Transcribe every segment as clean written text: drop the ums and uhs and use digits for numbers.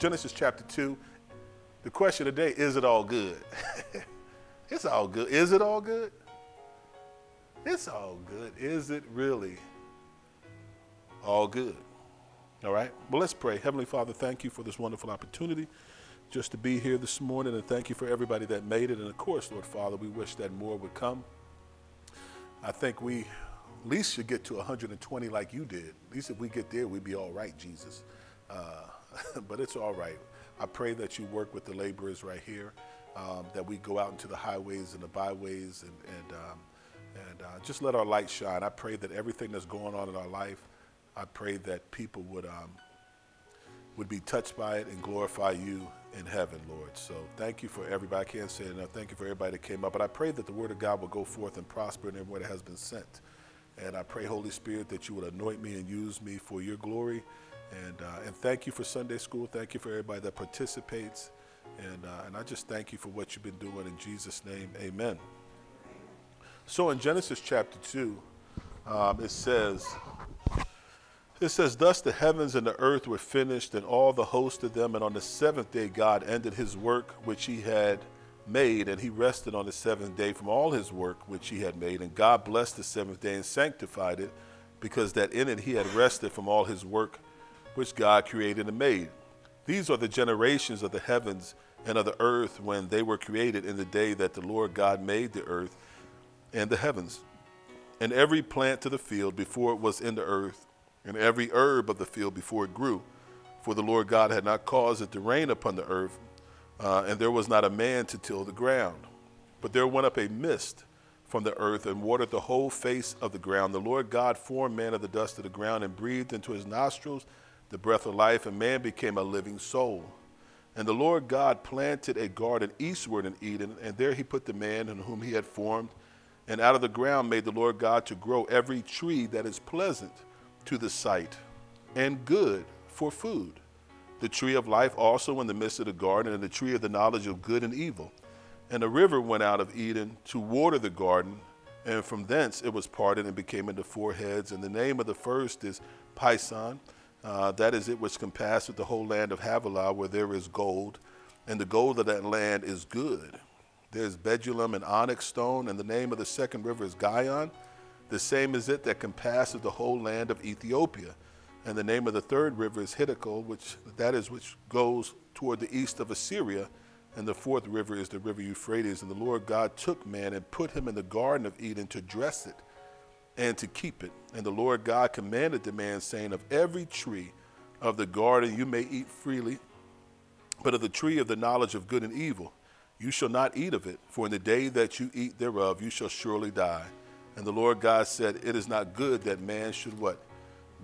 Genesis chapter 2. The question today, is it all good? It's all good. Is it all good? It's all good. Is it really all good? All right. Well, let's pray. Heavenly Father, thank you for this wonderful opportunity just to be here this morning, and thank you for everybody that made it. And of course, Lord Father, we wish that more would come. I think we at least should get to 120 like you did. At least if we get there, we'd be all right, Jesus. But it's all right. I pray that you work with the laborers right here, that we go out into the highways and the byways and just let our light shine. I pray that everything that's going on in our life, I pray that people would be touched by it and glorify you in heaven, Lord. So thank you for everybody. I can't say enough. Thank you for everybody that came up. But I pray that the word of God will go forth and prosper in everywhere that has been sent. And I pray, Holy Spirit, that you would anoint me and use me for your glory. And thank you for Sunday school. Thank you for everybody that participates. And I just thank you for what you've been doing. In Jesus' name, amen. So in Genesis chapter 2, it says, thus the heavens and the earth were finished, and all the host of them. And on the seventh day, God ended his work, which he had made, and he rested on the seventh day from all his work, which he had made. And God blessed the seventh day and sanctified it, because that in it he had rested from all his work, which God created and made. These are the generations of the heavens and of the earth when they were created, in the day that the Lord God made the earth and the heavens, and every plant to the field before it was in the earth, and every herb of the field before it grew. For the Lord God had not caused it to rain upon the earth, and there was not a man to till the ground. But there went up a mist from the earth and watered the whole face of the ground. The Lord God formed man of the dust of the ground and breathed into his nostrils the breath of life, and man became a living soul. And the Lord God planted a garden eastward in Eden, and there he put the man in whom he had formed. And out of the ground made the Lord God to grow every tree that is pleasant to the sight and good for food, the tree of life also in the midst of the garden, and the tree of the knowledge of good and evil. And a river went out of Eden to water the garden, and from thence it was parted and became into four heads. And the name of the first is Pison, that is it which compasseth the whole land of Havilah, where there is gold, and the gold of that land is good. There's Bedulum and onyx stone, and the name of the second river is Gihon. The same is it that compasseth the whole land of Ethiopia. And the name of the third river is Hiddekel, which goes toward the east of Assyria. And the fourth river is the river Euphrates. And the Lord God took man and put him in the garden of Eden to dress it and to keep it. And the Lord God commanded the man, saying, of every tree of the garden you may eat freely, but of the tree of the knowledge of good and evil you shall not eat of it, for in the day that you eat thereof you shall surely die. And the Lord God said, it is not good that man should what?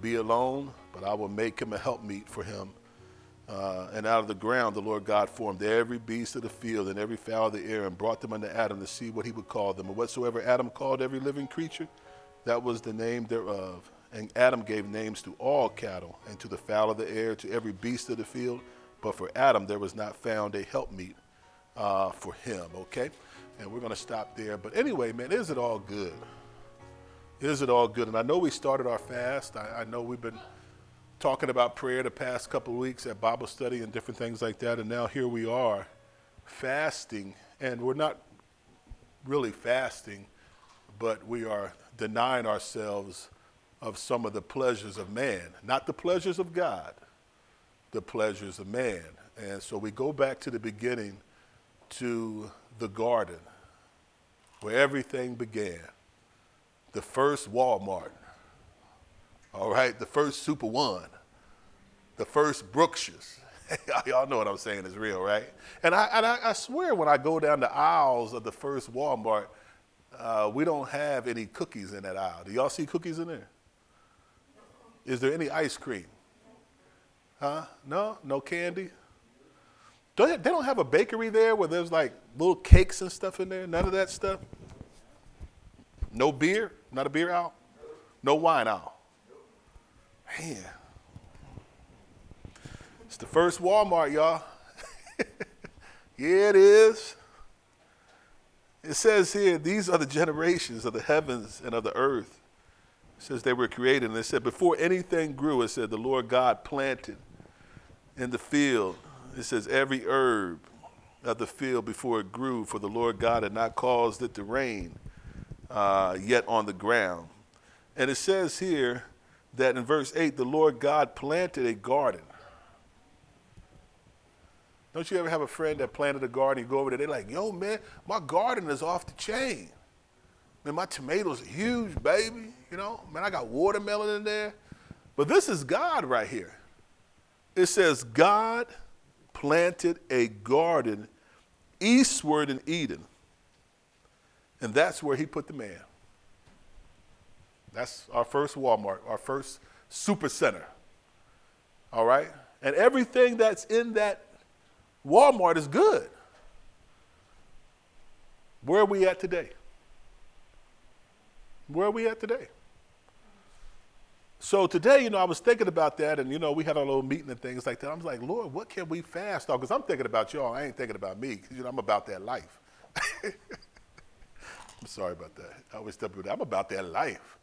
Be alone, but I will make him a helpmeet for him. And out of the ground the Lord God formed every beast of the field and every fowl of the air, and brought them unto Adam to see what he would call them. And whatsoever Adam called every living creature, that was the name thereof. And Adam gave names to all cattle, and to the fowl of the air, to every beast of the field. But for Adam there was not found a helpmeet for him. Okay? And we're going to stop there. But anyway, man, is it all good? Is it all good? And I know we started our fast. I know we've been talking about prayer the past couple of weeks at Bible study and different things like that. And now here we are fasting. And we're not really fasting, but we are denying ourselves of some of the pleasures of man. Not the pleasures of God, the pleasures of man. And so we go back to the beginning, to the garden where everything began. The first Walmart, all right, the first Super One, the first Brookshire's. Y'all know what I'm saying is real, right? And I swear when I go down the aisles of the first Walmart, we don't have any cookies in that aisle. Do y'all see cookies in there? Is there any ice cream? Huh? No? No candy? They don't have a bakery there where there's like little cakes and stuff in there? None of that stuff? No beer? Not a beer aisle? No wine aisle? Man. It's the first Walmart, y'all. Yeah, it is. It says here, these are the generations of the heavens and of the earth. It says they were created. And it said, before anything grew, it said the Lord God planted in the field It says, every herb of the field before it grew, for the Lord God had not caused it to rain yet on the ground. And it says here that in verse 8, the Lord God planted a garden. Don't you ever have a friend that planted a garden? You go over there, they're like, yo, man, my garden is off the chain. Man, my tomatoes are huge, baby. You know, man, I got watermelon in there. But this is God right here. It says God planted a garden eastward in Eden. And that's where he put the man. That's our first Walmart, our first supercenter. All right? And everything that's in that Walmart is good. Where are we at today? Where are we at today? So today, you know, I was thinking about that, and, you know, we had a little meeting and things like that. I was like, Lord, what can we fast on? Because I'm thinking about y'all. I ain't thinking about me. You know, I'm about that life. I'm sorry about that. I always tell people, I'm about that life.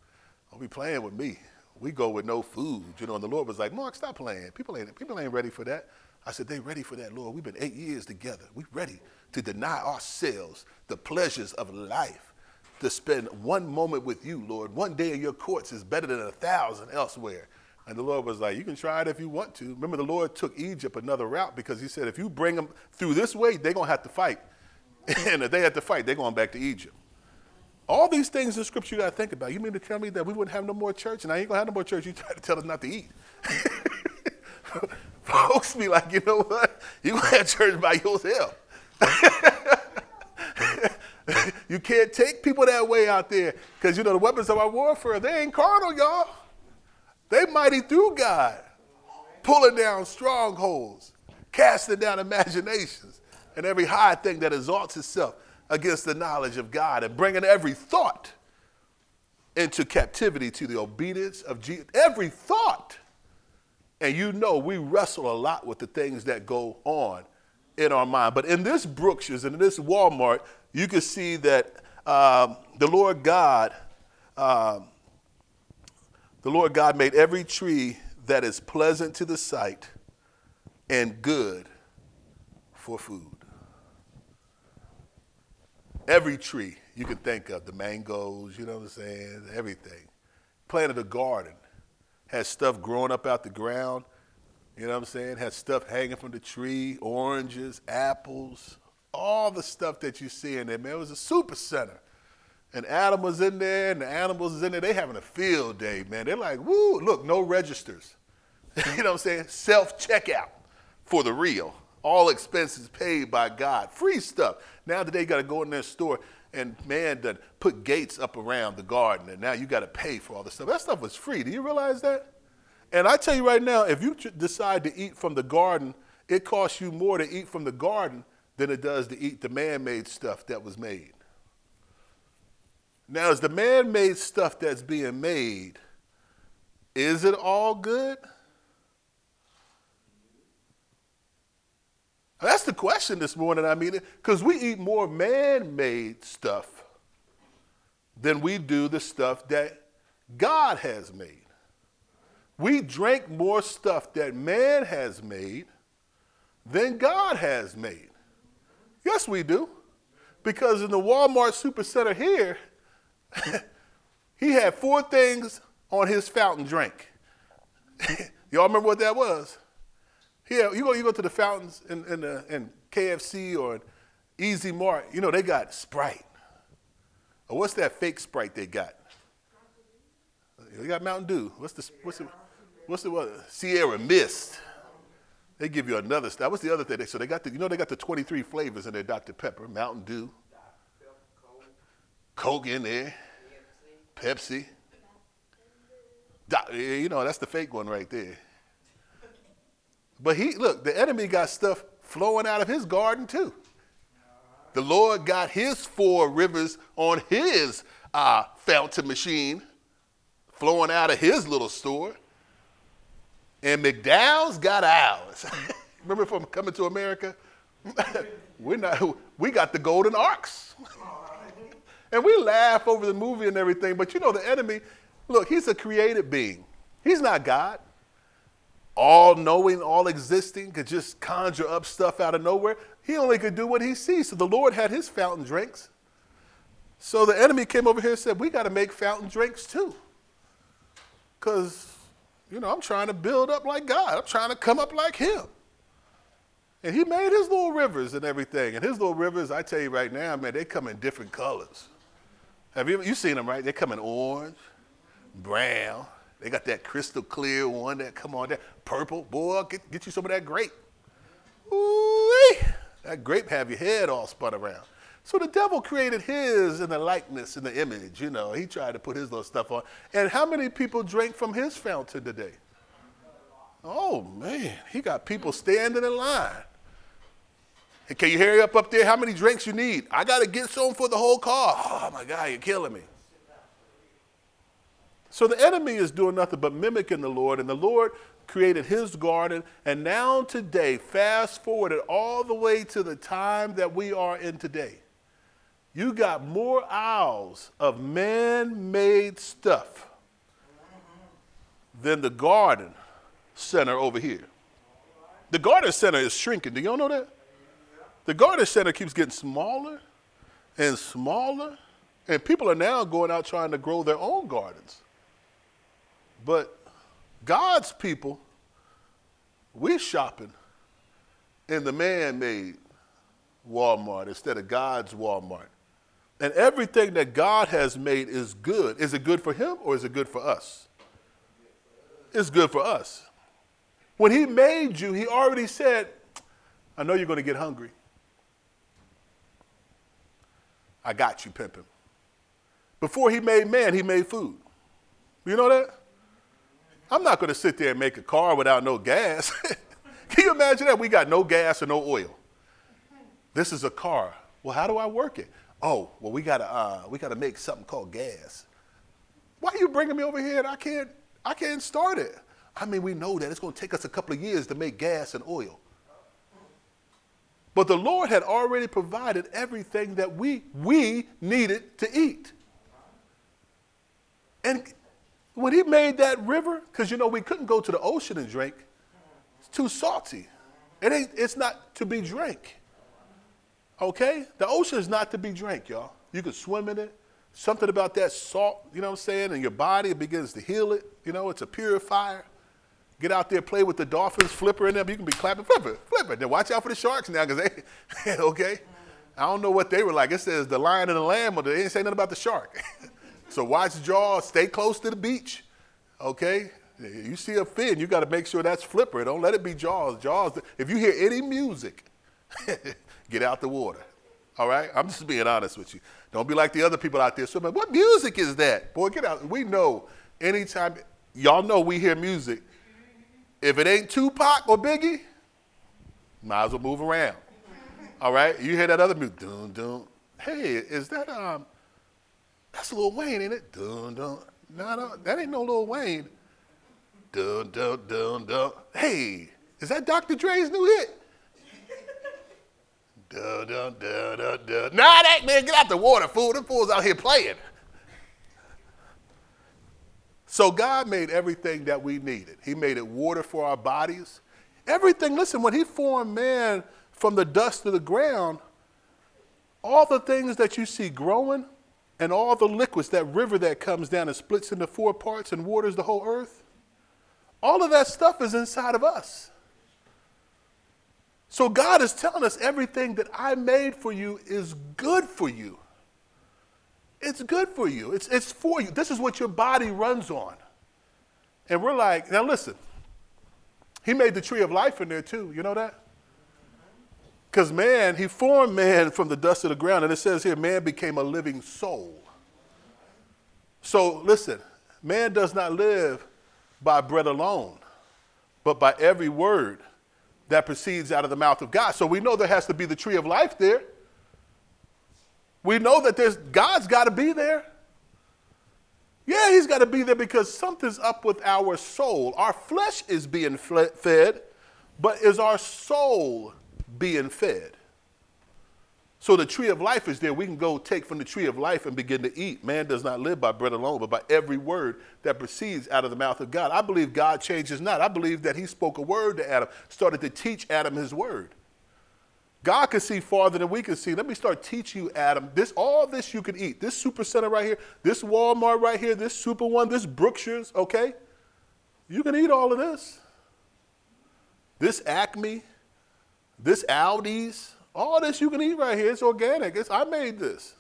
Don't be playing with me. We go with no food. You know, and the Lord was like, Mark, stop playing. People ain't ready for that. I said, they ready for that, Lord. We've been 8 years together. We ready to deny ourselves the pleasures of life. To spend one moment with you, Lord. One day in your courts is better than 1,000 elsewhere. And the Lord was like, you can try it if you want to. Remember, the Lord took Egypt another route because he said, if you bring them through this way, they're going to have to fight. And if they have to fight, they're going back to Egypt. All these things in Scripture you got to think about. You mean to tell me that we wouldn't have no more church? And I ain't going to have no more church. You try to tell us not to eat. Folks be like, you know what? You going to have church by yourself. You can't take people that way out there because, you know, the weapons of our warfare, they ain't carnal, y'all. They mighty through God, pulling down strongholds, casting down imaginations, and every high thing that exalts itself against the knowledge of God, and bringing every thought into captivity to the obedience of Jesus. Every thought. And you know we wrestle a lot with the things that go on in our mind. But in this Brookshire's and in this Walmart, you can see that the Lord God made every tree that is pleasant to the sight and good for food. Every tree you can think of, the mangoes, you know what I'm saying, everything. Planted a garden, has stuff growing up out the ground, you know what I'm saying, has stuff hanging from the tree, oranges, apples, all the stuff that you see in there, man. It was a super center. And Adam was in there, and the animals is in there. They having a field day, man. They're like, woo, look, no registers. You know what I'm saying? Self-checkout for the real. All expenses paid by God. Free stuff. Now today you got to go in their store, and man done put gates up around the garden, and now you got to pay for all this stuff. That stuff was free. Do you realize that? And I tell you right now, if you decide to eat from the garden, it costs you more to eat from the garden than it does to eat the man-made stuff that was made. Now, is the man-made stuff that's being made, is it all good? That's the question this morning, I mean, because we eat more man-made stuff than we do the stuff that God has made. We drink more stuff that man has made than God has made. Yes, we do. Because in the Walmart Supercenter here, he had 4 things on his fountain drink. Y'all remember what that was? Yeah, you go to the fountains in KFC or Easy Mart, you know, they got Sprite. Or what's that fake Sprite they got? They got Mountain Dew. What's the Sierra Mist. They give you another stuff. What's the other thing? So they got the 23 flavors in there, Dr. Pepper, Mountain Dew, Coke in there, Pepsi. You know, that's the fake one right there. But the enemy got stuff flowing out of his garden too. The Lord got his 4 rivers on his fountain machine flowing out of his little store. And McDowell's got ours. Remember from Coming to America? We got the golden arcs. And we laugh over the movie and everything, but you know the enemy, look, he's a created being. He's not God. all-knowing, all-existing, could just conjure up stuff out of nowhere. He only could do what he sees. So the Lord had his fountain drinks. So the enemy came over here and said, we got to make fountain drinks too. Because, you know, I'm trying to build up like God. I'm trying to come up like him. And he made his little rivers and everything. And his little rivers, I tell you right now, man, they come in different colors. Have you seen them, right? They come in orange, brown. They got that crystal clear one that come on that purple. Boy, get you some of that grape. Ooh-wee. That grape have your head all spun around. So the devil created his in the likeness, in the image. You know, he tried to put his little stuff on. And how many people drank from his fountain today? Oh, man, he got people standing in line. Hey, can you hurry up there? How many drinks you need? I got to get some for the whole car. Oh, my God, you're killing me. So the enemy is doing nothing but mimicking the Lord, and the Lord created his garden. And now today, fast forwarded all the way to the time that we are in today. You got more aisles of man-made stuff than the garden center over here. The garden center is shrinking. Do y'all know that? The garden center keeps getting smaller and smaller, and people are now going out trying to grow their own gardens. But God's people, we're shopping in the man-made Walmart instead of God's Walmart. And everything that God has made is good. Is it good for him or is it good for us? It's good for us. When he made you, he already said, I know you're going to get hungry. I got you, pimpin'. Before he made man, he made food. You know that? I'm not going to sit there and make a car without no gas. Can you imagine that? We got no gas or no oil. This is a car. Well, how do I work it? Oh, well, we gotta make something called gas. Why are you bringing me over here and I can't start it? I mean, we know that it's going to take us a couple of years to make gas and oil. But the Lord had already provided everything that we needed to eat. And when he made that river, because, you know, we couldn't go to the ocean and drink. It's too salty. It's not to be drank. Okay? The ocean is not to be drank, y'all. You can swim in it. Something about that salt, you know what I'm saying, and your body, it begins to heal it. You know, it's a purifier. Get out there, play with the dolphins, flipper in them. You can be clapping, flipper, flipper. Then watch out for the sharks now because they, okay? I don't know what they were like. It says the lion and the lamb, but they ain't saying nothing about the shark. So watch jaw, stay close to the beach, okay? You see a fin, you got to make sure that's flipper. Don't let it be jaws. Jaws, if you hear any music, get out the water, all right? I'm just being honest with you. Don't be like the other people out there. So what music is that? Boy, get out. We know anytime, y'all know we hear music. If it ain't Tupac or Biggie, might as well move around, all right? You hear that other music, dun, dun. Hey, is that, that's Lil Wayne, ain't it? Dun, dun. No, that ain't no Lil Wayne. Dun, dun, dun, dun. Hey, is that Dr. Dre's new hit? Dun, dun, dun, dun, dun. Nah, that man, get out the water, fool. Them fools out here playing. So God made everything that we needed. He made it water for our bodies. Everything, listen, when he formed man from the dust of the ground, all the things that you see growing, and all the liquids, that river that comes down and splits into four parts and waters the whole earth, all of that stuff is inside of us. So God is telling us everything that I made for you is good for you. It's good for you. It's for you. This is what your body runs on. And we're like, now listen, he made the tree of life in there too. You know that? Because man, he formed man from the dust of the ground. And it says here, man became a living soul. So listen, man does not live by bread alone, but by every word that proceeds out of the mouth of God. So we know there has to be the tree of life there. We know that God's got to be there. Yeah, he's got to be there because something's up with our soul. Our flesh is being fed, but is our soul being fed? So the tree of life is there. We can go take from the tree of life and begin to eat. Man does not live by bread alone, but by every word that proceeds out of the mouth of God. I believe God changes not. I believe that he spoke a word to Adam, started to teach Adam his word. God can see farther than we can see. Let me start teaching you, Adam, this, all this you can eat. This Supercenter right here, this Walmart right here, this Super One, this Brookshire's, okay? You can eat all of this. This Acme, this Aldi's. All this you can eat right here, it's organic. I made this.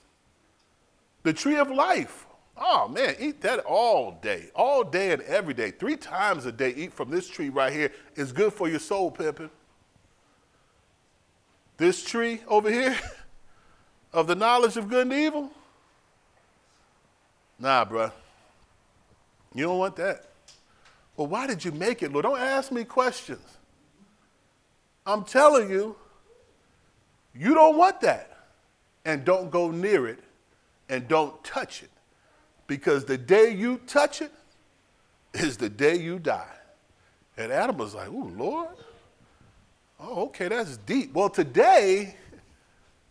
The tree of life. Oh, man, eat that all day and every day. 3 times a day, eat from this tree right here. It's good for your soul, Pippin. This tree over here of the knowledge of good and evil. Nah, bruh. You don't want that. Well, why did you make it, Lord? Don't ask me questions. I'm telling you, you don't want that, and don't go near it, and don't touch it, because the day you touch it is the day you die. And Adam was like, ooh, Lord, oh, okay, that's deep. Well, today,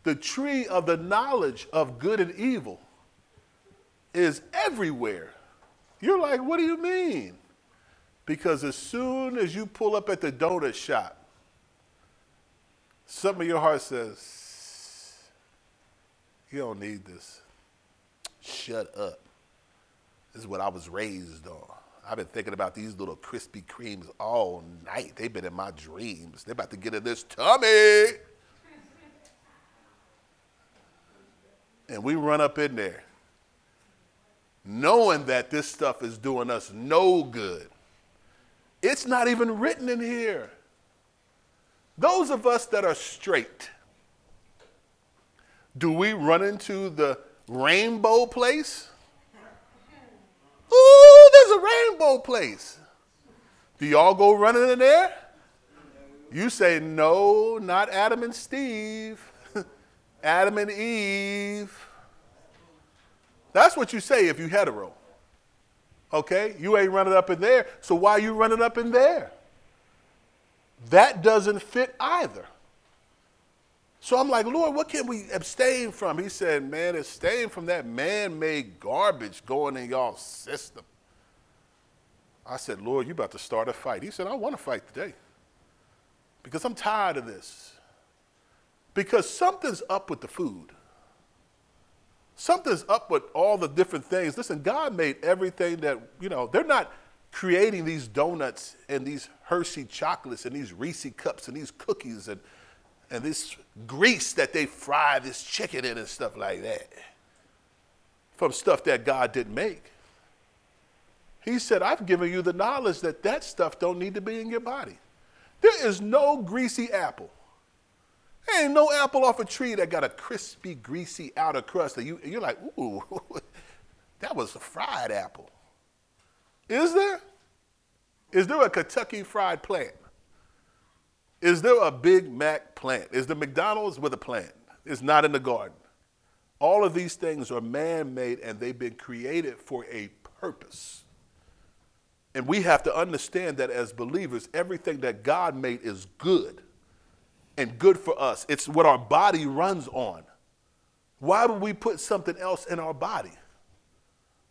the tree of the knowledge of good and evil is everywhere. You're like, what do you mean? Because as soon as you pull up at the donut shop, something in your heart says, you don't need this. Shut up. This is what I was raised on. I've been thinking about these little Krispy Kremes all night. They've been in my dreams. They're about to get in this tummy. And we run up in there knowing that this stuff is doing us no good. It's not even written in here. Those of us that are straight, do we run into the rainbow place? Ooh, there's a rainbow place. Do y'all go running in there? You say, no, not Adam and Steve. Adam and Eve. That's what you say if you hetero. Okay? You ain't running up in there, so why you running up in there? That doesn't fit either. So I'm like, Lord, what can we abstain from? He said, man, abstain from that man-made garbage going in y'all's system. I said, Lord, you about to start a fight. He said, I want to fight today because I'm tired of this. Because something's up with the food. Something's up with all the different things. Listen, God made everything that, you know, they're not creating these donuts and these Hershey chocolates and these Reese cups and these cookies and this grease that they fry this chicken in and stuff like that from stuff that God didn't make. He said, I've given you the knowledge that that stuff don't need to be in your body. There is no greasy apple. There ain't no apple off a tree that got a crispy, greasy outer crust that you're like, ooh, that was a fried apple. Is there? Is there a Kentucky Fried plant? Is there a Big Mac plant? Is the McDonald's with a plant? It's not in the garden. All of these things are man-made and they've been created for a purpose. And we have to understand that as believers, everything that God made is good and good for us. It's what our body runs on. Why would we put something else in our body?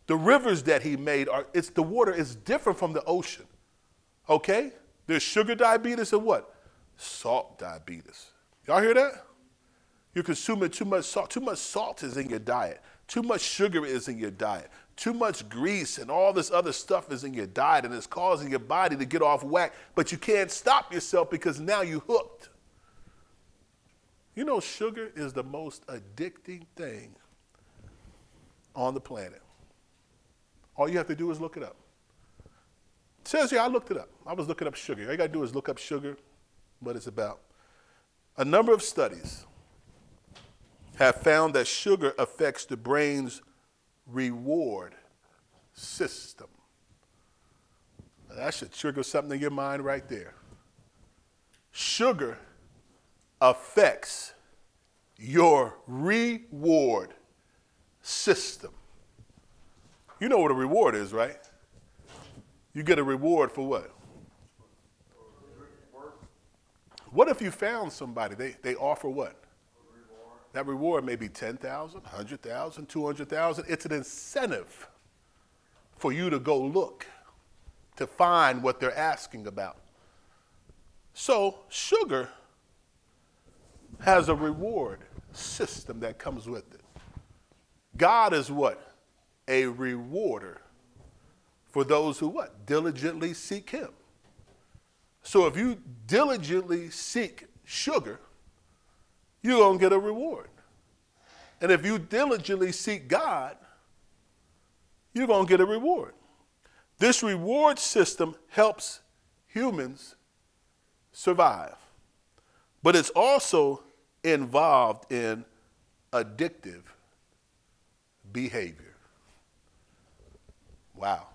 The rivers that he made, the water is different from the ocean, okay? There's sugar diabetes and what? Salt diabetes. Y'all hear that? You're consuming too much salt. Too much salt is in your diet. Too much sugar is in your diet. Too much grease and all this other stuff is in your diet, and it's causing your body to get off whack, but you can't stop yourself because now you're hooked. You know, sugar is the most addicting thing on the planet. All you have to do is look it up. It says here, I looked it up. I was looking up sugar. All you got to do is look up sugar, what it's about. A number of studies have found that sugar affects the brain's reward system. Now, that should trigger something in your mind right there. Sugar affects your reward system. You know what a reward is, right? You get a reward for what? What if you found somebody, they offer what? That reward may be $10,000, $100,000, $200,000. It's an incentive for you to go look, to find what they're asking about. So sugar has a reward system that comes with it. God is what? A rewarder for those who what? Diligently seek him. So if you diligently seek sugar, you're going to get a reward. And if you diligently seek God, you're going to get a reward. This reward system helps humans survive, but it's also involved in addictive behavior. Wow.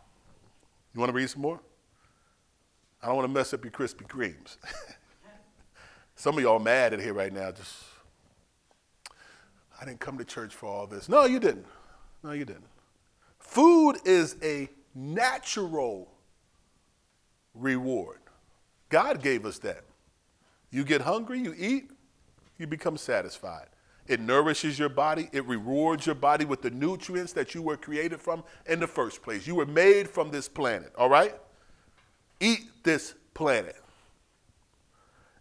You want to read some more? I don't want to mess up your Krispy Kremes. Some of y'all mad in here right now. Just, I didn't come to church for all this. No, you didn't. No, you didn't. Food is a natural reward. God gave us that. You get hungry, you eat, you become satisfied. It nourishes your body. It rewards your body with the nutrients that you were created from in the first place. You were made from this planet, all right? Eat this planet.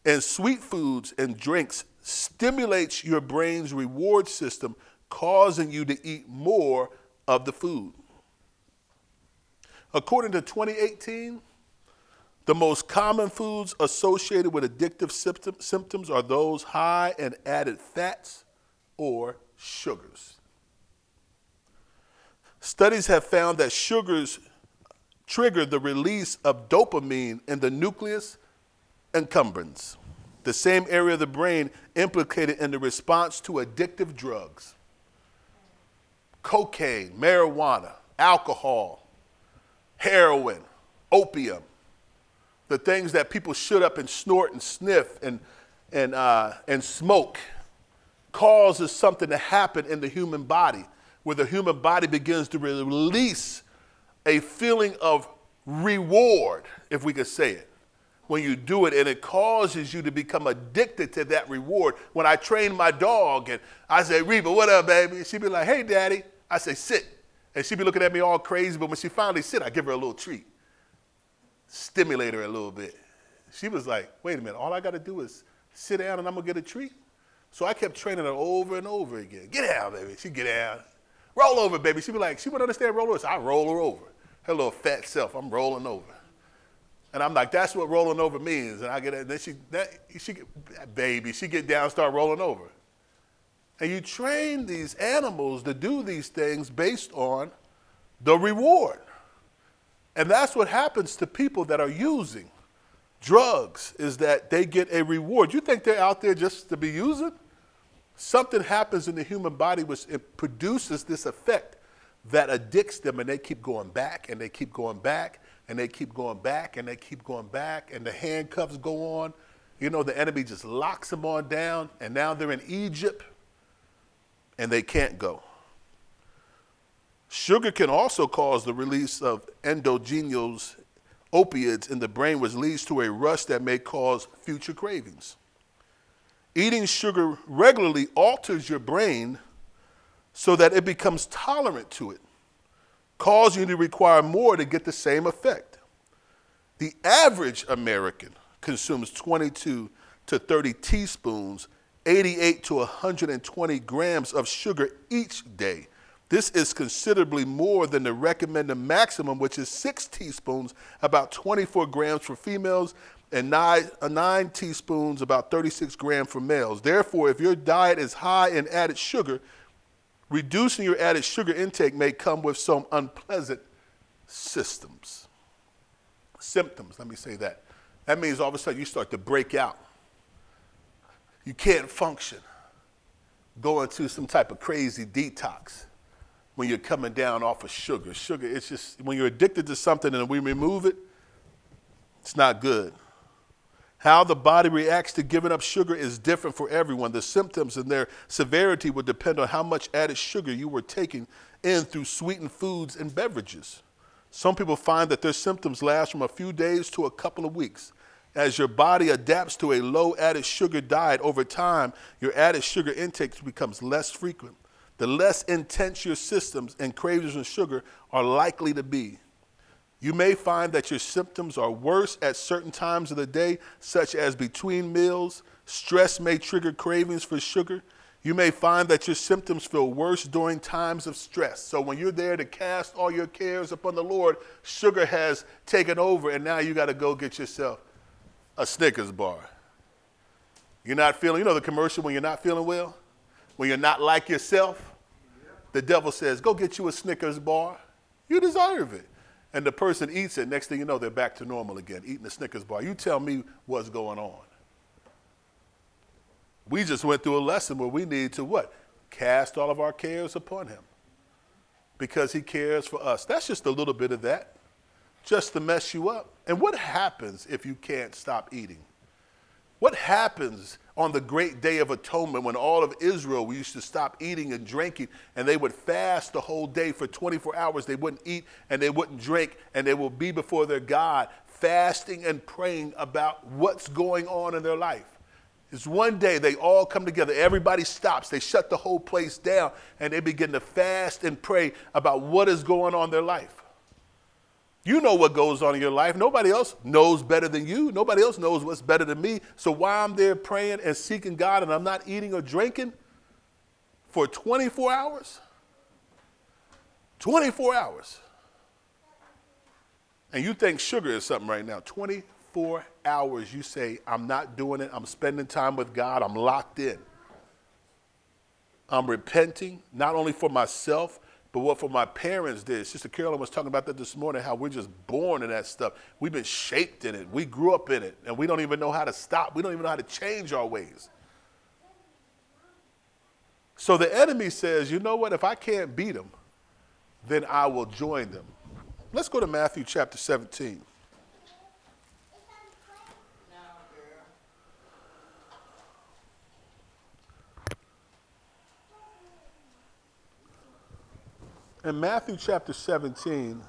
And sweet foods and drinks stimulates your brain's reward system, causing you to eat more of the food. According to 2018, the most common foods associated with addictive symptoms are those high in added fats or sugars. Studies have found that sugars trigger the release of dopamine in the nucleus accumbens, the same area of the brain implicated in the response to addictive drugs. Cocaine, marijuana, alcohol, heroin, opium, the things that people shut up and snort and sniff and smoke causes something to happen in the human body where the human body begins to release a feeling of reward, if we could say it, when you do it, and it causes you to become addicted to that reward. When I train my dog and I say, "Reba, what up, baby?" And she'd be like, "Hey, daddy." I say, "Sit." And she'd be looking at me all crazy, but when she finally sit, I give her a little treat. Stimulate her a little bit. She was like, "Wait a minute, all I got to do is sit down and I'm going to get a treat?" So I kept training her over and over again. "Get down, baby." She'd get down. "Roll over, baby." She'd be like, she wouldn't understand roll over. So I roll her over. Her little fat self, I'm rolling over. And I'm like, "That's what rolling over means." And I get it. Then she get down, start rolling over. And you train these animals to do these things based on the reward. And that's what happens to people that are using drugs, is that they get a reward. You think they're out there just to be using? Something happens in the human body which it produces this effect that addicts them, and they keep going back and they keep going back. And they keep going back, and they keep going back, and the handcuffs go on. You know, the enemy just locks them on down, and now they're in Egypt, and they can't go. Sugar can also cause the release of endogenous opioids in the brain, which leads to a rush that may cause future cravings. Eating sugar regularly alters your brain so that it becomes tolerant to it, cause you to require more to get the same effect. The average American consumes 22 to 30 teaspoons, 88 to 120 grams of sugar each day. This is considerably more than the recommended maximum, which is 6 teaspoons, about 24 grams for females, and 9 teaspoons, about 36 grams for males. Therefore, if your diet is high in added sugar, reducing your added sugar intake may come with some unpleasant symptoms, let me say that. That means all of a sudden you start to break out. You can't function. Go into some type of crazy detox when you're coming down off of sugar. Sugar, it's just, when you're addicted to something and we remove it, it's not good. How the body reacts to giving up sugar is different for everyone. The symptoms and their severity will depend on how much added sugar you were taking in through sweetened foods and beverages. Some people find that their symptoms last from a few days to a couple of weeks. As your body adapts to a low added sugar diet over time, your added sugar intake becomes less frequent. The less intense your systems and cravings for sugar are likely to be. You may find that your symptoms are worse at certain times of the day, such as between meals. Stress may trigger cravings for sugar. You may find that your symptoms feel worse during times of stress. So when you're there to cast all your cares upon the Lord, sugar has taken over, and now you got to go get yourself a Snickers bar. You're not feeling, you know the commercial when you're not feeling well? When you're not like yourself, the devil says, go get you a Snickers bar. You deserve it. And the person eats it. Next thing you know, they're back to normal again, eating a Snickers bar. You tell me what's going on. We just went through a lesson where we need to what? Cast all of our cares upon him because he cares for us. That's just a little bit of that, just to mess you up. And what happens if you can't stop eating? What happens on the great day of atonement when all of Israel used to stop eating and drinking, and they would fast the whole day for 24 hours. They wouldn't eat and they wouldn't drink, and they would be before their God fasting and praying about what's going on in their life. It's one day they all come together. Everybody stops. They shut the whole place down, and they begin to fast and pray about what is going on in their life. You know what goes on in your life. Nobody else knows better than you. Nobody else knows what's better than me. So while I'm there praying and seeking God and I'm not eating or drinking for 24 hours, 24 hours. And you think sugar is something right now. 24 hours you say, I'm not doing it. I'm spending time with God. I'm locked in. I'm repenting, not only for myself, but what for my parents did. Sister Carolyn was talking about that this morning, how we're just born in that stuff. We've been shaped in it. We grew up in it, and we don't even know how to stop. We don't even know how to change our ways. So the enemy says, you know what? If I can't beat them, then I will join them. Let's go to Matthew chapter 17. In Matthew chapter 17,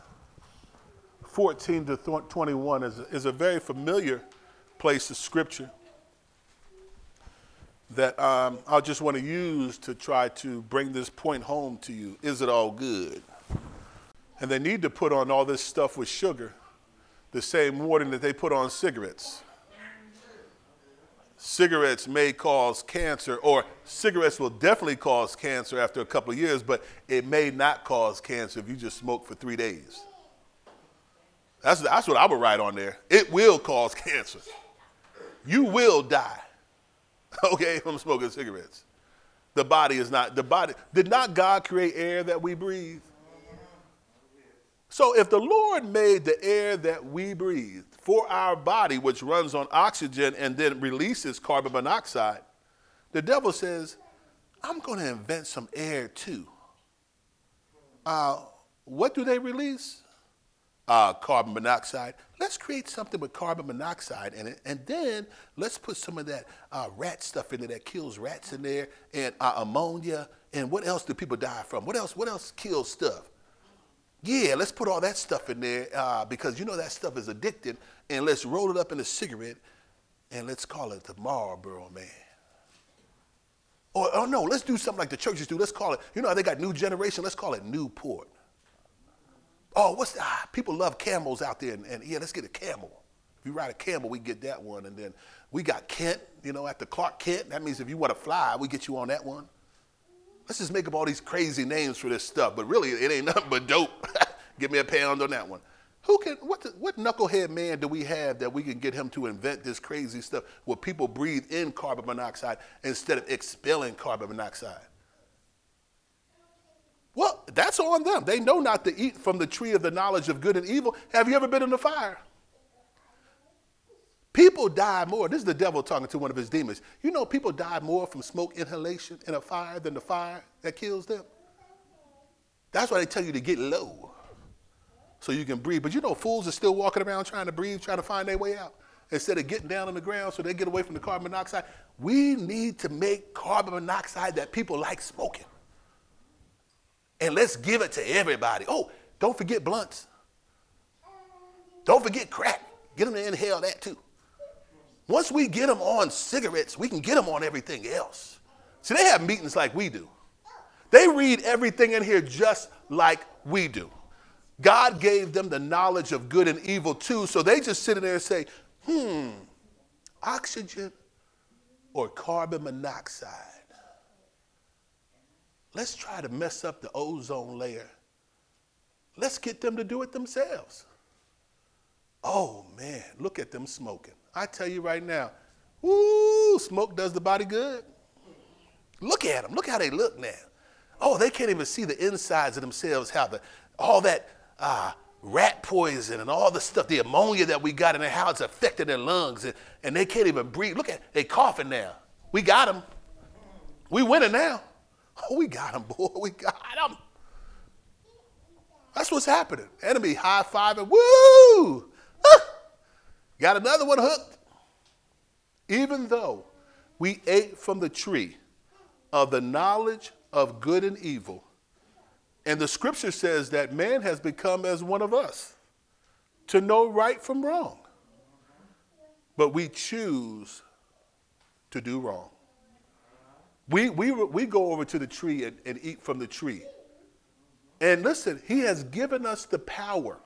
14 to 21 is a very familiar place of scripture that I just want to use to try to bring this point home to you. Is it all good? And they need to put on all this stuff with sugar, the same warning that they put on cigarettes. Cigarettes may cause cancer, or cigarettes will definitely cause cancer after a couple of years, but it may not cause cancer if you just smoke for 3 days. That's what I would write on there. It will cause cancer. You will die. Okay, I'm smoking cigarettes. The body is not, the body, did not God create air that we breathe? So if the Lord made the air that we breathe for our body, which runs on oxygen and then releases carbon monoxide, the devil says, I'm going to invent some air too. What do they release? Carbon monoxide. Let's create something with carbon monoxide in it, and then let's put some of that rat stuff in there that kills rats in there, and ammonia, and what else do people die from? What else kills stuff? Yeah, let's put all that stuff in there because you know that stuff is addicted, and let's roll it up in a cigarette and let's call it the Marlboro Man. Or no, let's do something like the churches do. Let's call it, you know, they got New Generation. Let's call it Newport. Oh, people love camels out there, and yeah, let's get a camel. If you ride a camel, we get that one. And then we got Kent, you know, after Clark Kent. That means if you want to fly, we get you on that one. Let's just make up all these crazy names for this stuff, but really it ain't nothing but dope. Give me a pound on that one. What knucklehead man do we have that we can get him to invent this crazy stuff where people breathe in carbon monoxide instead of expelling carbon monoxide? Well, that's on them. They know not to eat from the tree of the knowledge of good and evil. Have you ever been in the fire? People die more. This is the devil talking to one of his demons. You know people die more from smoke inhalation in a fire than the fire that kills them. That's why they tell you to get low so you can breathe. But you know fools are still walking around trying to breathe, trying to find their way out instead of getting down on the ground so they get away from the carbon monoxide. We need to make carbon monoxide that people like smoking. And let's give it to everybody. Oh, don't forget blunts. Don't forget crack. Get them to inhale that too. Once we get them on cigarettes, we can get them on everything else. See, they have meetings like we do. They read everything in here just like we do. God gave them the knowledge of good and evil too, so they just sit in there and say, oxygen or carbon monoxide. Let's try to mess up the ozone layer. Let's get them to do it themselves. Oh, man, look at them smoking. I tell you right now, smoke does the body good. Look at them. Look how they look now. Oh, they can't even see the insides of themselves, how all that rat poison and all the stuff, the ammonia that we got in there, how it's affecting their lungs, and they can't even breathe. Look at, they coughing now. We got them. We winning now. Oh, we got them, boy. We got them. That's what's happening. Enemy high-fiving. Woo! Ah! Got another one hooked. Even though we ate from the tree of the knowledge of good and evil, and the scripture says that man has become as one of us to know right from wrong. But we choose to do wrong. We go over to the tree and eat from the tree. And listen, he has given us the power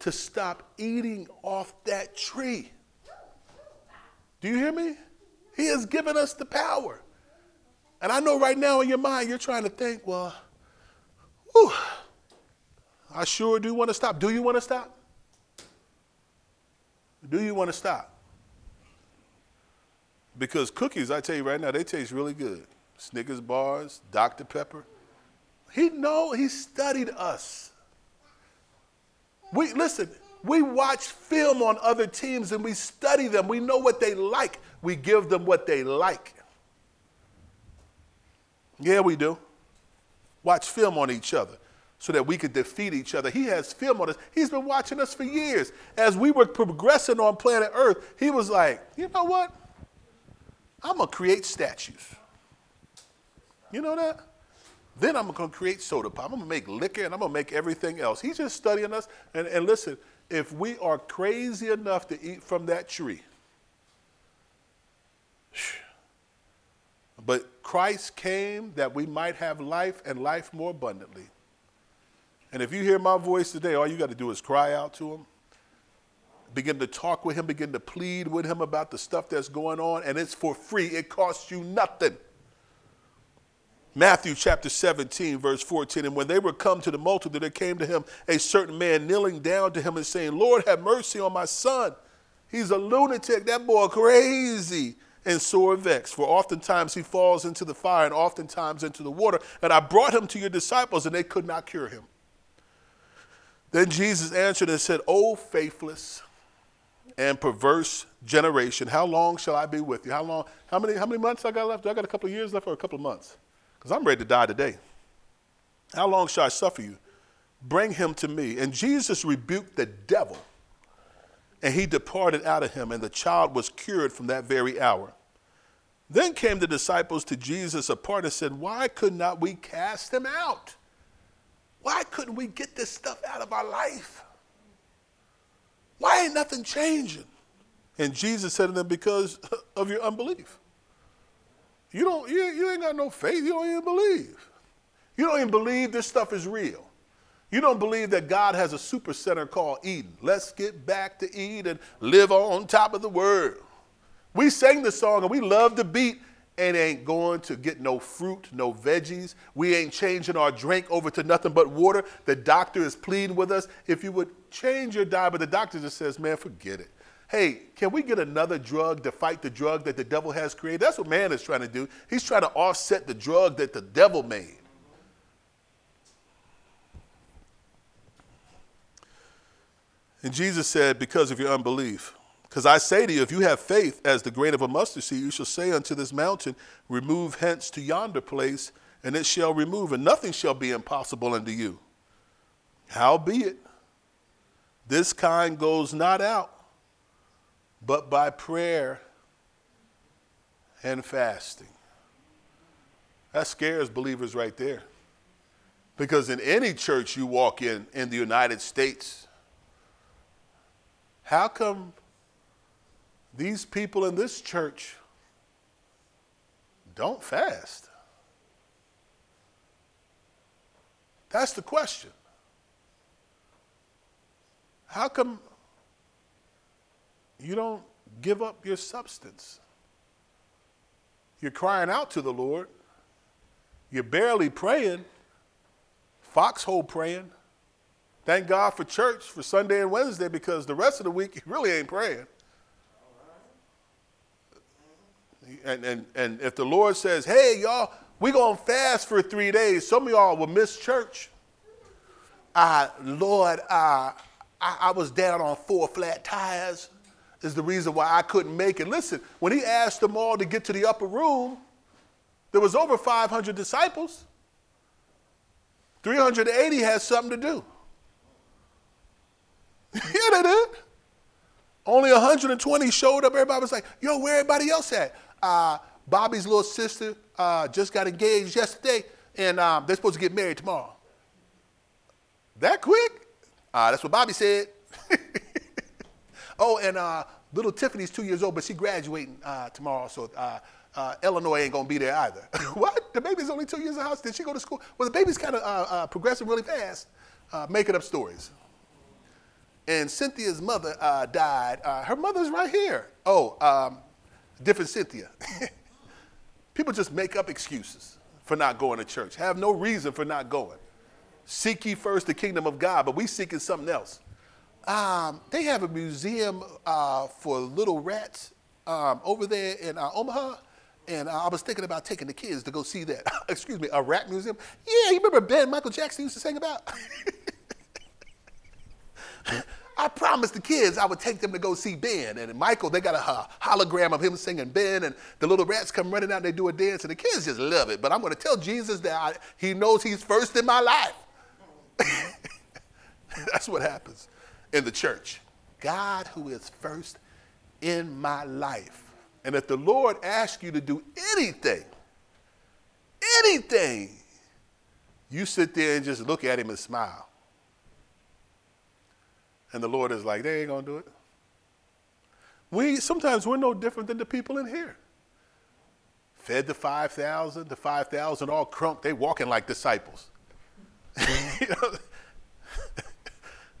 to stop eating off that tree. Do you hear me? He has given us the power. And I know right now in your mind, you're trying to think, well, I sure do want to stop. Do you want to stop? Do you want to stop? Because cookies, I tell you right now, they taste really good. Snickers bars, Dr. Pepper. He studied us. We watch film on other teams and we study them. We know what they like. We give them what they like. Yeah, we do. Watch film on each other so that we could defeat each other. He has film on us. He's been watching us for years. As we were progressing on planet Earth, he was like, you know what? I'm going to create statues. You know that? Then I'm going to create soda pop. I'm going to make liquor, and I'm going to make everything else. He's just studying us. And listen, if we are crazy enough to eat from that tree, but Christ came that we might have life and life more abundantly. And if you hear my voice today, all you got to do is cry out to him, begin to talk with him, begin to plead with him about the stuff that's going on, and it's for free. It costs you nothing. Matthew chapter 17, verse 14, and when they were come to the multitude, there came to him a certain man kneeling down to him and saying, Lord, have mercy on my son. He's a lunatic, that boy crazy, and sore vexed. For oftentimes he falls into the fire and oftentimes into the water. And I brought him to your disciples, and they could not cure him. Then Jesus answered and said, O faithless and perverse generation, how long shall I be with you? How long? How many months I got left? Do I got a couple of years left or a couple of months? Because I'm ready to die today. How long shall I suffer you? Bring him to me. And Jesus rebuked the devil, and he departed out of him, and the child was cured from that very hour. Then came the disciples to Jesus apart and said, why could not we cast him out? Why couldn't we get this stuff out of our life? Why ain't nothing changing? And Jesus said to them, because of your unbelief. You ain't got no faith. You don't even believe. You don't even believe this stuff is real. You don't believe that God has a super center called Eden. Let's get back to Eden and live on top of the world. We sang the song and we love the beat, and ain't going to get no fruit, no veggies. We ain't changing our drink over to nothing but water. The doctor is pleading with us. If you would change your diet, but the doctor just says, man, forget it. Hey, can we get another drug to fight the drug that the devil has created? That's what man is trying to do. He's trying to offset the drug that the devil made. And Jesus said, because of your unbelief, because I say to you, if you have faith as the grain of a mustard seed, you shall say unto this mountain, remove hence to yonder place, and it shall remove, and nothing shall be impossible unto you. Howbeit, this kind goes not out, but by prayer and fasting. That scares believers right there. Because in any church you walk in the United States, how come These people in this church don't fast. That's the question. How come you don't give up your substance? You're crying out to the Lord. You're barely praying, foxhole praying. Thank God for church, for Sunday and Wednesday, because the rest of the week you really ain't praying. And if the Lord says, hey, y'all, we're going to fast for 3 days, some of y'all will miss church. Lord, I was down on 4 flat tires is the reason why I couldn't make it. Listen, when he asked them all to get to the upper room, there was over 500 disciples. 380 had something to do. Yeah, they did. Only 120 showed up. Everybody was like, yo, where everybody else at? Bobby's little sister just got engaged yesterday, and they're supposed to get married tomorrow. That quick? That's what Bobby said. Oh, and little Tiffany's 2 years old, but she graduating tomorrow, so Illinois ain't going to be there either. What? The baby's only 2 years in the house? Did she go to school? Well, the baby's kind of progressing really fast, making up stories. And Cynthia's mother died. Her mother's right here. Oh, different Cynthia. People just make up excuses for not going to church, have no reason for not going. Seek ye first the kingdom of God, but we seeking something else. They have a museum for little rats over there in Omaha, and I was thinking about taking the kids to go see that. Excuse me, a rat museum? Yeah, you remember Ben Michael Jackson used to sing about? I promised the kids I would take them to go see Ben, and Michael, they got a hologram of him singing Ben, and the little rats come running out and they do a dance, and the kids just love it. But I'm going to tell Jesus that he knows he's first in my life. That's what happens in the church. God, who is first in my life. And if the Lord asks you to do anything, you sit there and just look at him and smile. And the Lord is like, they ain't going to do it. Sometimes we're no different than the people in here. Fed the 5,000, all crunk. They walking like disciples. You know?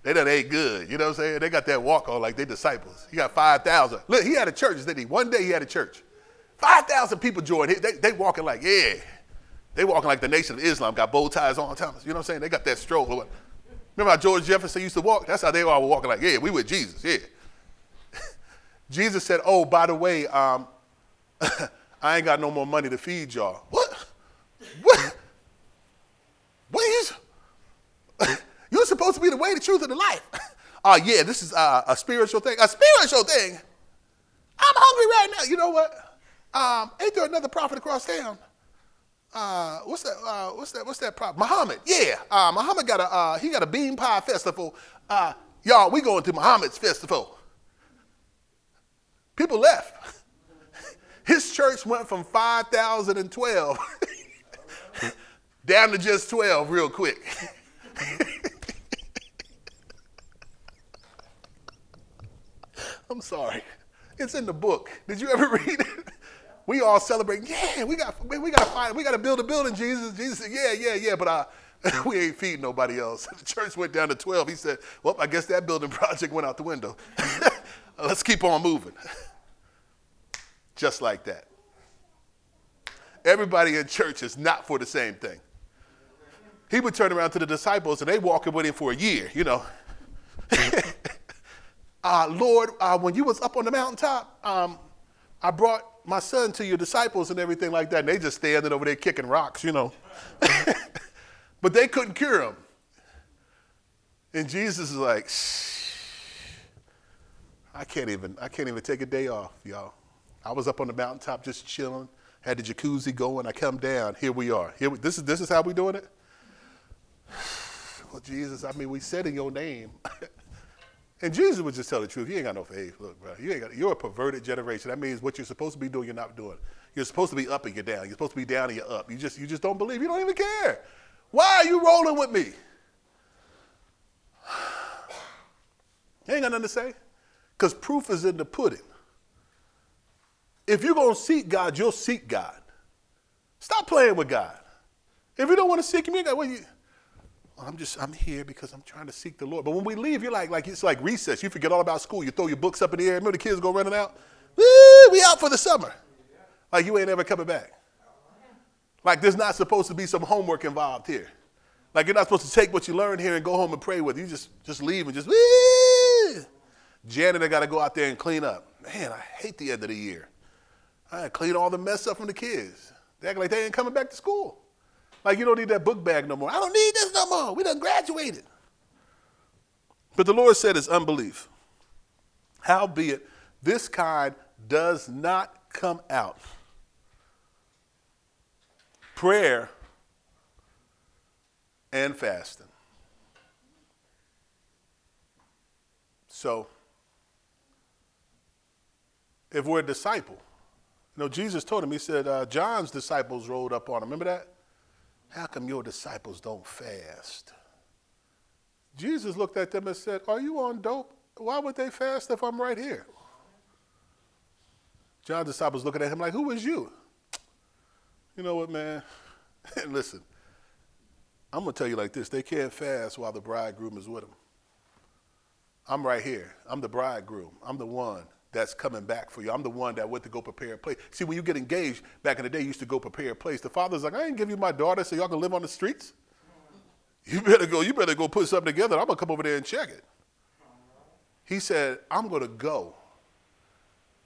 They done ate good. You know what I'm saying? They got that walk on like they disciples. He got 5,000. Look, he had a church, didn't he? One day he had a church. 5,000 people joined. They walking like, yeah. They walking like the Nation of Islam, got bow ties on. Thomas. You know what I'm saying? They got that stroll. Remember how George Jefferson used to walk? That's how they all were walking like, yeah, we with Jesus, yeah. Jesus said, oh, by the way, I ain't got no more money to feed y'all. What? You're supposed to be the way, the truth, and the life. Yeah, this is a spiritual thing. A spiritual thing? I'm hungry right now. You know what? Ain't there another prophet across town? What's that prophet? Muhammad. Yeah. Muhammad got he got a bean pie festival. Y'all, we going to Muhammad's festival. People left. His church went from 5,012 down to just 12 real quick. I'm sorry. It's in the book. Did you ever read it? We all celebrate. Yeah, we got to build a building, Jesus. Jesus said, yeah, but we ain't feeding nobody else. The church went down to 12. He said, well, I guess that building project went out the window. Let's keep on moving. Just like that. Everybody in church is not for the same thing. He would turn around to the disciples, and they walking with him for a year, you know. Lord, when you was up on the mountaintop, I brought my son to your disciples and everything like that, and they just standing over there kicking rocks, you know. But they couldn't cure him. And Jesus is like, shh, I can't even take a day off, y'all. I was up on the mountaintop just chilling, had the jacuzzi going. I come down, here we are. This is how we doing it. Well, Jesus, I mean, we said in your name. And Jesus would just tell the truth. You ain't got no faith. Look, bro, you're a perverted generation. That means what you're supposed to be doing, you're not doing. You're supposed to be up and you're down. You're supposed to be down and you're up. You just don't believe. You don't even care. Why are you rolling with me? You ain't got nothing to say. Because proof is in the pudding. If you're going to seek God, you'll seek God. Stop playing with God. If you don't want to seek him, you got, well, I'm here because I'm trying to seek the Lord. But when we leave, you're like it's like recess. You forget all about school. You throw your books up in the air. Remember the kids go running out? Woo, we out for the summer. Like you ain't ever coming back. Like there's not supposed to be some homework involved here. Like you're not supposed to take what you learned here and go home and pray with it. You just leave and just, woo. Janitor got to go out there and clean up. Man, I hate the end of the year. I clean all the mess up from the kids. They act like they ain't coming back to school. Like you don't need that book bag no more. I don't need this no more. We done graduated. But the Lord said it's unbelief. Howbeit, this kind does not come out. Prayer and fasting. So, if we're a disciple, you know, Jesus told him, he said, John's disciples rolled up on him. Remember that? How come your disciples don't fast? Jesus looked at them and said, are you on dope? Why would they fast if I'm right here? John's disciples looking at him like, who is you? You know what, man? Listen, I'm going to tell you like this. They can't fast while the bridegroom is with them. I'm right here. I'm the bridegroom. I'm the one that's coming back for you. I'm the one that went to go prepare a place. See, when you get engaged, back in the day, you used to go prepare a place. The father's like, I ain't give you my daughter so y'all can live on the streets. You better go put something together. I'm going to come over there and check it. He said, I'm going to go,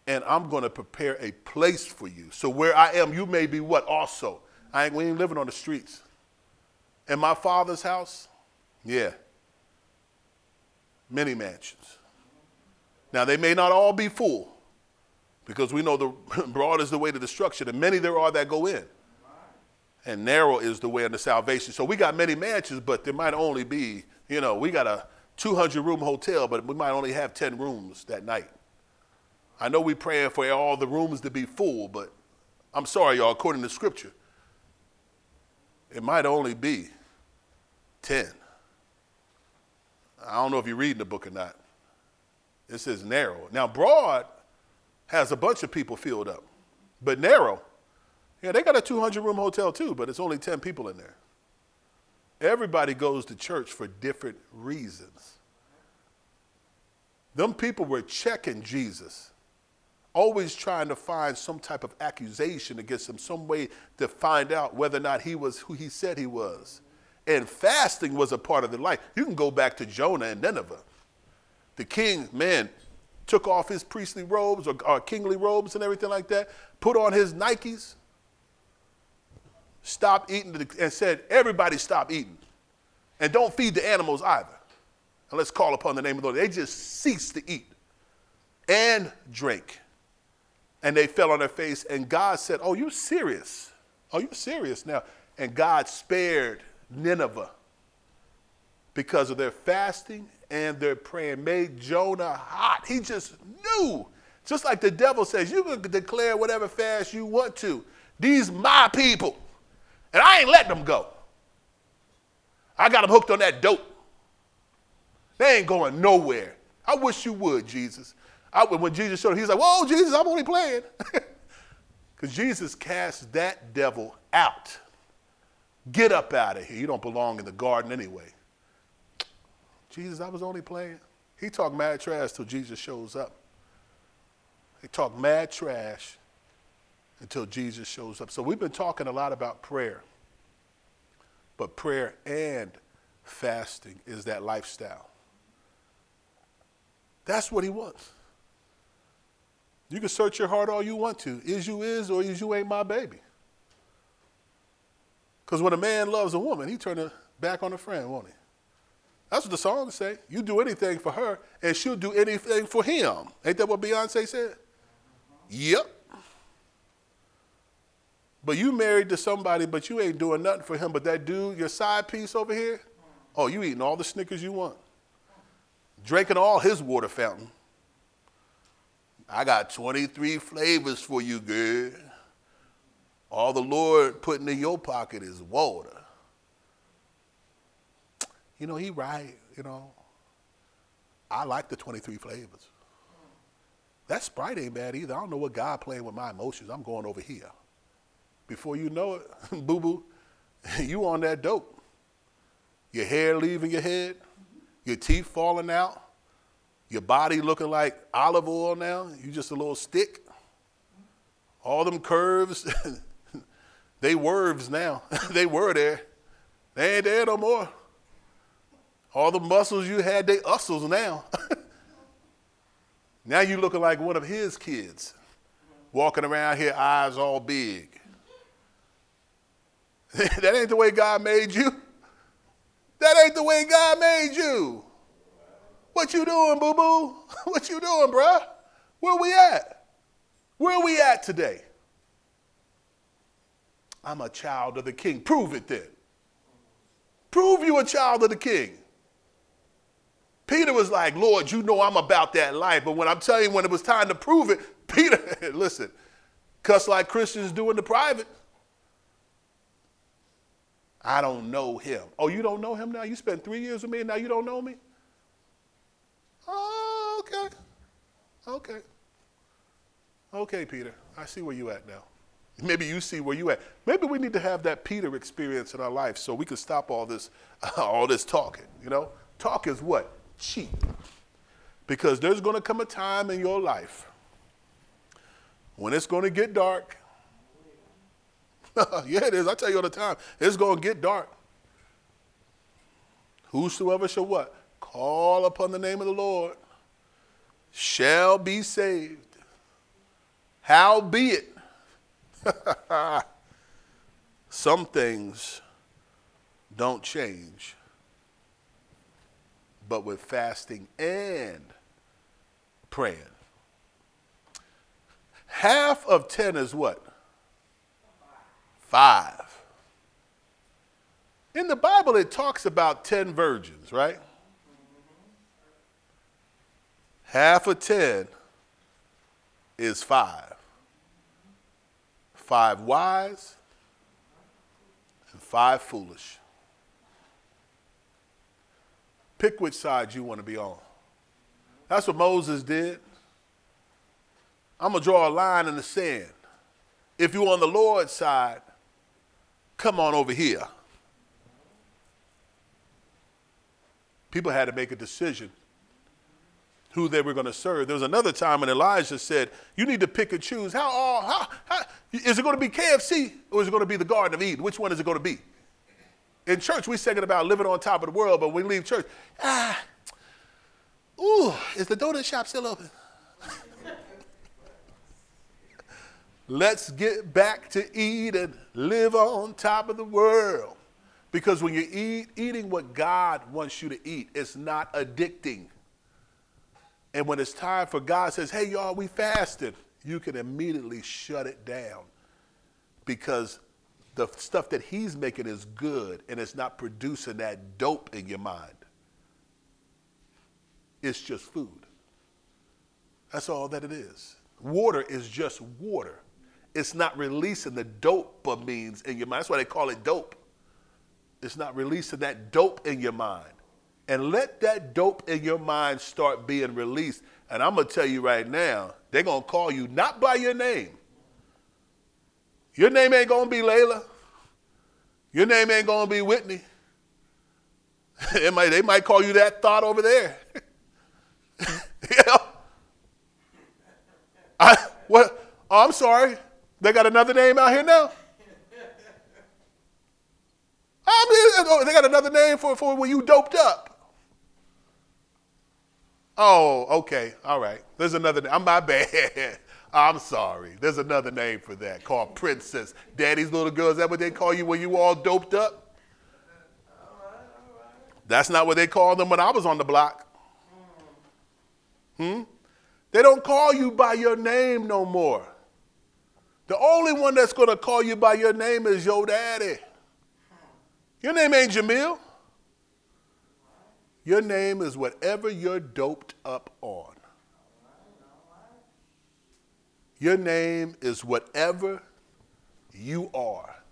and I'm going to prepare a place for you. So where I am, you may be what also? We ain't living on the streets. In my father's house, yeah, many mansions. Now, they may not all be full because we know the broad is the way to destruction, and many there are that go in. And narrow is the way unto salvation. So we got many mansions, but there might only be, you know, we got a 200-room hotel, but we might only have 10 rooms that night. I know we're praying for all the rooms to be full, but I'm sorry, y'all, according to Scripture, it might only be 10. I don't know if you're reading the book or not. It says narrow. Now, broad has a bunch of people filled up, but narrow, yeah, they got a 200-room hotel too, but it's only 10 people in there. Everybody goes to church for different reasons. Them people were checking Jesus, always trying to find some type of accusation against him, some way to find out whether or not he was who he said he was. And fasting was a part of their life. You can go back to Jonah and Nineveh. The king, man, took off his priestly robes or kingly robes and everything like that, put on his Nikes, stopped eating, and said, everybody stop eating. And don't feed the animals either. And let's call upon the name of the Lord. They just ceased to eat and drink. And they fell on their face. And God said, oh, you serious? Are you serious now? And God spared Nineveh because of their fasting and their prayer, made Jonah hot. He just knew. Just like the devil says, you can declare whatever fast you want to. These my people. And I ain't letting them go. I got them hooked on that dope. They ain't going nowhere. I wish you would, Jesus. When Jesus showed up, he's like, whoa, Jesus, I'm only playing. Because Jesus cast that devil out. Get up out of here. You don't belong in the garden anyway. Jesus, I was only playing. He talked mad trash till Jesus shows up. He talked mad trash until Jesus shows up. So we've been talking a lot about prayer. But prayer and fasting is that lifestyle. That's what he wants. You can search your heart all you want to. Is you is or is you ain't my baby. Because when a man loves a woman, he turns her back on a friend, won't he? That's what the song say. You do anything for her, and she'll do anything for him. Ain't that what Beyonce said? Yep. But you married to somebody, but you ain't doing nothing for him. But that dude, your side piece over here, oh, you eating all the Snickers you want. Drinking all his water fountain. I got 23 flavors for you, girl. All the Lord putting in your pocket is water. You know, he right, you know. I like the 23 flavors. that Sprite ain't bad either. I don't know what God playing with my emotions. I'm going over here. Before you know it, boo-boo, you on that dope. Your hair leaving your head, your teeth falling out, your body looking like olive oil now. You just a little stick. All them curves, they werves now. They were there. They ain't there no more. All the muscles you had, they hustles now. Now you looking like one of his kids, walking around here, eyes all big. That ain't the way God made you. That ain't the way God made you. What you doing, boo-boo? What you doing, bruh? Where we at? Where we at today? I'm a child of the King. Prove it then. Prove you a child of the King. Peter was like, Lord, you know I'm about that life. But when I'm telling you, when it was time to prove it, Peter, listen, cuss like Christians do in the private. I don't know him. Oh, you don't know him now? You spent 3 years with me and now you don't know me? Oh, okay. Okay. Okay, Peter, I see where you at now. Maybe you see where you at. Maybe we need to have that Peter experience in our life so we can stop all this talking, you know? Talk is what? Cheap. Because there's going to come a time in your life when it's going to get dark. Yeah, it is. I tell you all the time. It's going to get dark. Whosoever shall what? Call upon the name of the Lord shall be saved. Howbeit. Some things don't change. But with fasting and praying. Half of 10 is what? 5. In the Bible, it talks about 10 virgins, right? Half of 10 is 5. 5 wise and 5 foolish. Pick which side you want to be on. That's what Moses did. I'm going to draw a line in the sand. If you're on the Lord's side, come on over here. People had to make a decision who they were going to serve. There was another time when Elijah said, you need to pick and choose. Is it going to be KFC or is it going to be the Garden of Eden? Which one is it going to be? In church, we singing about living on top of the world, but when we leave church, is the donut shop still open? Let's get back to Eden, live on top of the world. Because when you eating what God wants you to eat, it's not addicting. And when it's time for God says, hey, y'all, we fasted, you can immediately shut it down because the stuff that he's making is good and it's not producing that dope in your mind. It's just food. That's all that it is. Water is just water. It's not releasing the dopamines in your mind. That's why they call it dope. It's not releasing that dope in your mind. And let that dope in your mind start being released. And I'm going to tell you right now, they're going to call you not by your name. Your name ain't going to be Layla. Your name ain't going to be Whitney. They might call you that thought over there. You know? I'm sorry. They got another name out here now? They got another name for when you doped up. Oh, okay. All right. There's another name. My bad. I'm sorry. There's another name for that called princess. Daddy's little girl. Is that what they call you when you all doped up? That's not what they called them when I was on the block. They don't call you by your name no more. The only one that's going to call you by your name is your daddy. Your name ain't Jamil. Your name is whatever you're doped up on. Your name is whatever you are.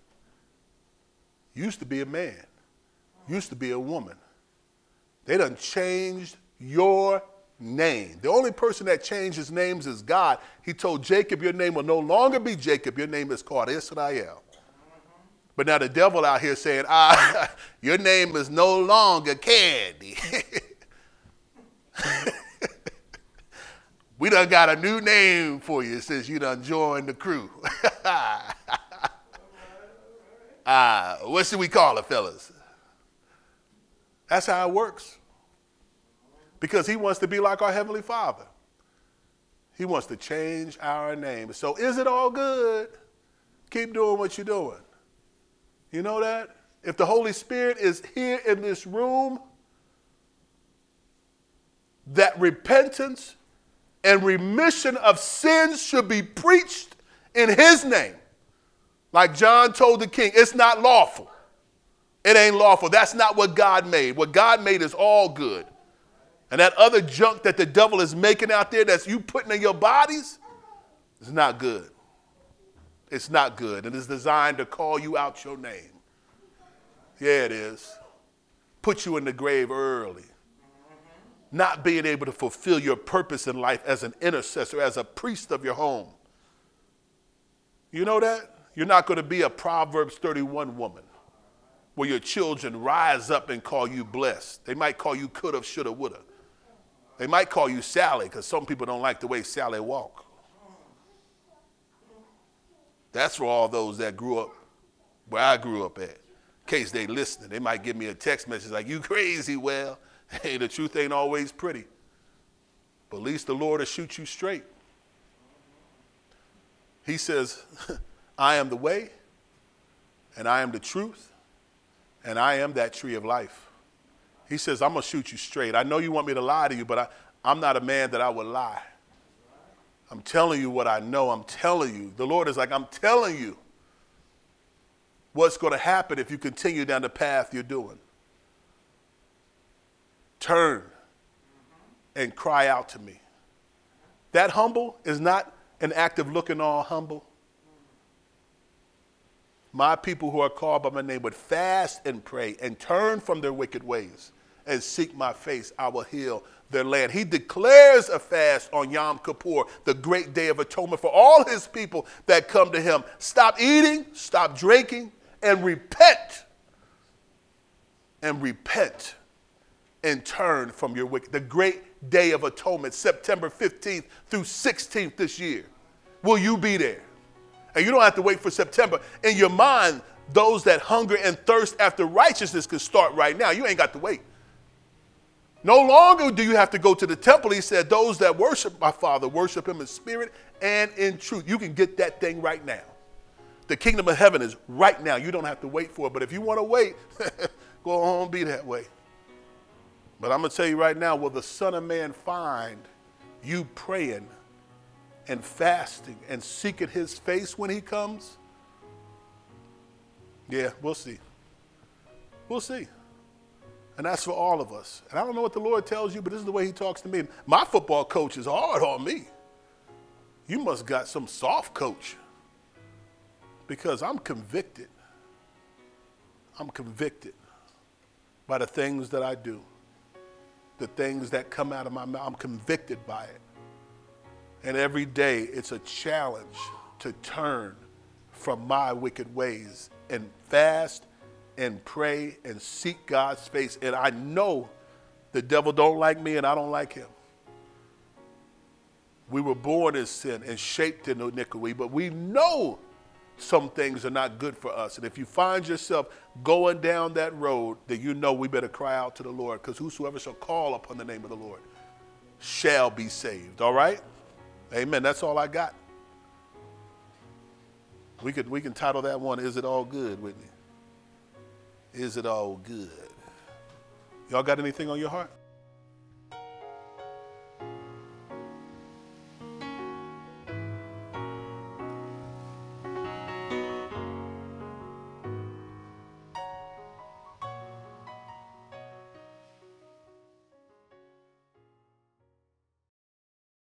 Used to be a man. Used to be a woman. They done changed your name. The only person that changes names is God. He told Jacob, your name will no longer be Jacob. Your name is called Israel. But now the devil out here saying, your name is no longer Candy. We done got a new name for you since you done joined the crew. What should we call it, fellas? That's how it works. Because he wants to be like our Heavenly Father. He wants to change our name. So is it all good? Keep doing what you're doing. You know that? If the Holy Spirit is here in this room, that repentance and remission of sins should be preached in his name. Like John told the king, it's not lawful. It ain't lawful. That's not what God made. What God made is all good. And that other junk that the devil is making out there that's you putting in your bodies is not good. It's not good. And it's designed to call you out your name. Yeah, it is. Put you in the grave early. Not being able to fulfill your purpose in life as an intercessor, as a priest of your home. You know that? You're not going to be a Proverbs 31 woman where your children rise up and call you blessed. They might call you coulda, shoulda, woulda. They might call you Sally because some people don't like the way Sally walk. That's for all those that grew up where I grew up at. In case they listening, they might give me a text message like, you crazy, well. Hey, the truth ain't always pretty. But at least the Lord will shoot you straight. He says, I am the way, and I am the truth, and I am that tree of life. He says, I'm going to shoot you straight. I know you want me to lie to you, but I'm not a man that I would lie. I'm telling you what I know. I'm telling you. The Lord is like, I'm telling you what's going to happen if you continue down the path you're doing. Turn and cry out to me. That humble is not an act of looking all humble. My people who are called by my name would fast and pray and turn from their wicked ways and seek my face. I will heal their land. He declares a fast on Yom Kippur, the great day of atonement for all his people that come to him. Stop eating, stop drinking, and repent. And repent. And turn from your wicked. The great day of atonement, September 15th through 16th this year. Will you be there? And you don't have to wait for September. In your mind, those that hunger and thirst after righteousness can start right now. You ain't got to wait. No longer do you have to go to the temple. He said, those that worship my Father, worship him in spirit and in truth. You can get that thing right now. The kingdom of heaven is right now. You don't have to wait for it. But if you want to wait, go on, be that way. But I'm going to tell you right now, will the Son of Man find you praying and fasting and seeking his face when he comes? Yeah, we'll see. We'll see. And that's for all of us. And I don't know what the Lord tells you, but this is the way he talks to me. My football coach is hard on me. You must got some soft coach because I'm convicted. I'm convicted by the things that I do. The things that come out of my mouth, I'm convicted by it. And every day it's a challenge to turn from my wicked ways and fast and pray and seek God's face. And I know the devil don't like me and I don't like him. We were born in sin and shaped in iniquity, but we know some things are not good for us. And if you find yourself going down that road, then you know we better cry out to the Lord, because whosoever shall call upon the name of the Lord shall be saved. All right? Amen. That's all I got. We can title that one, Is It All Good, Whitney? Is it all good? Y'all got anything on your heart?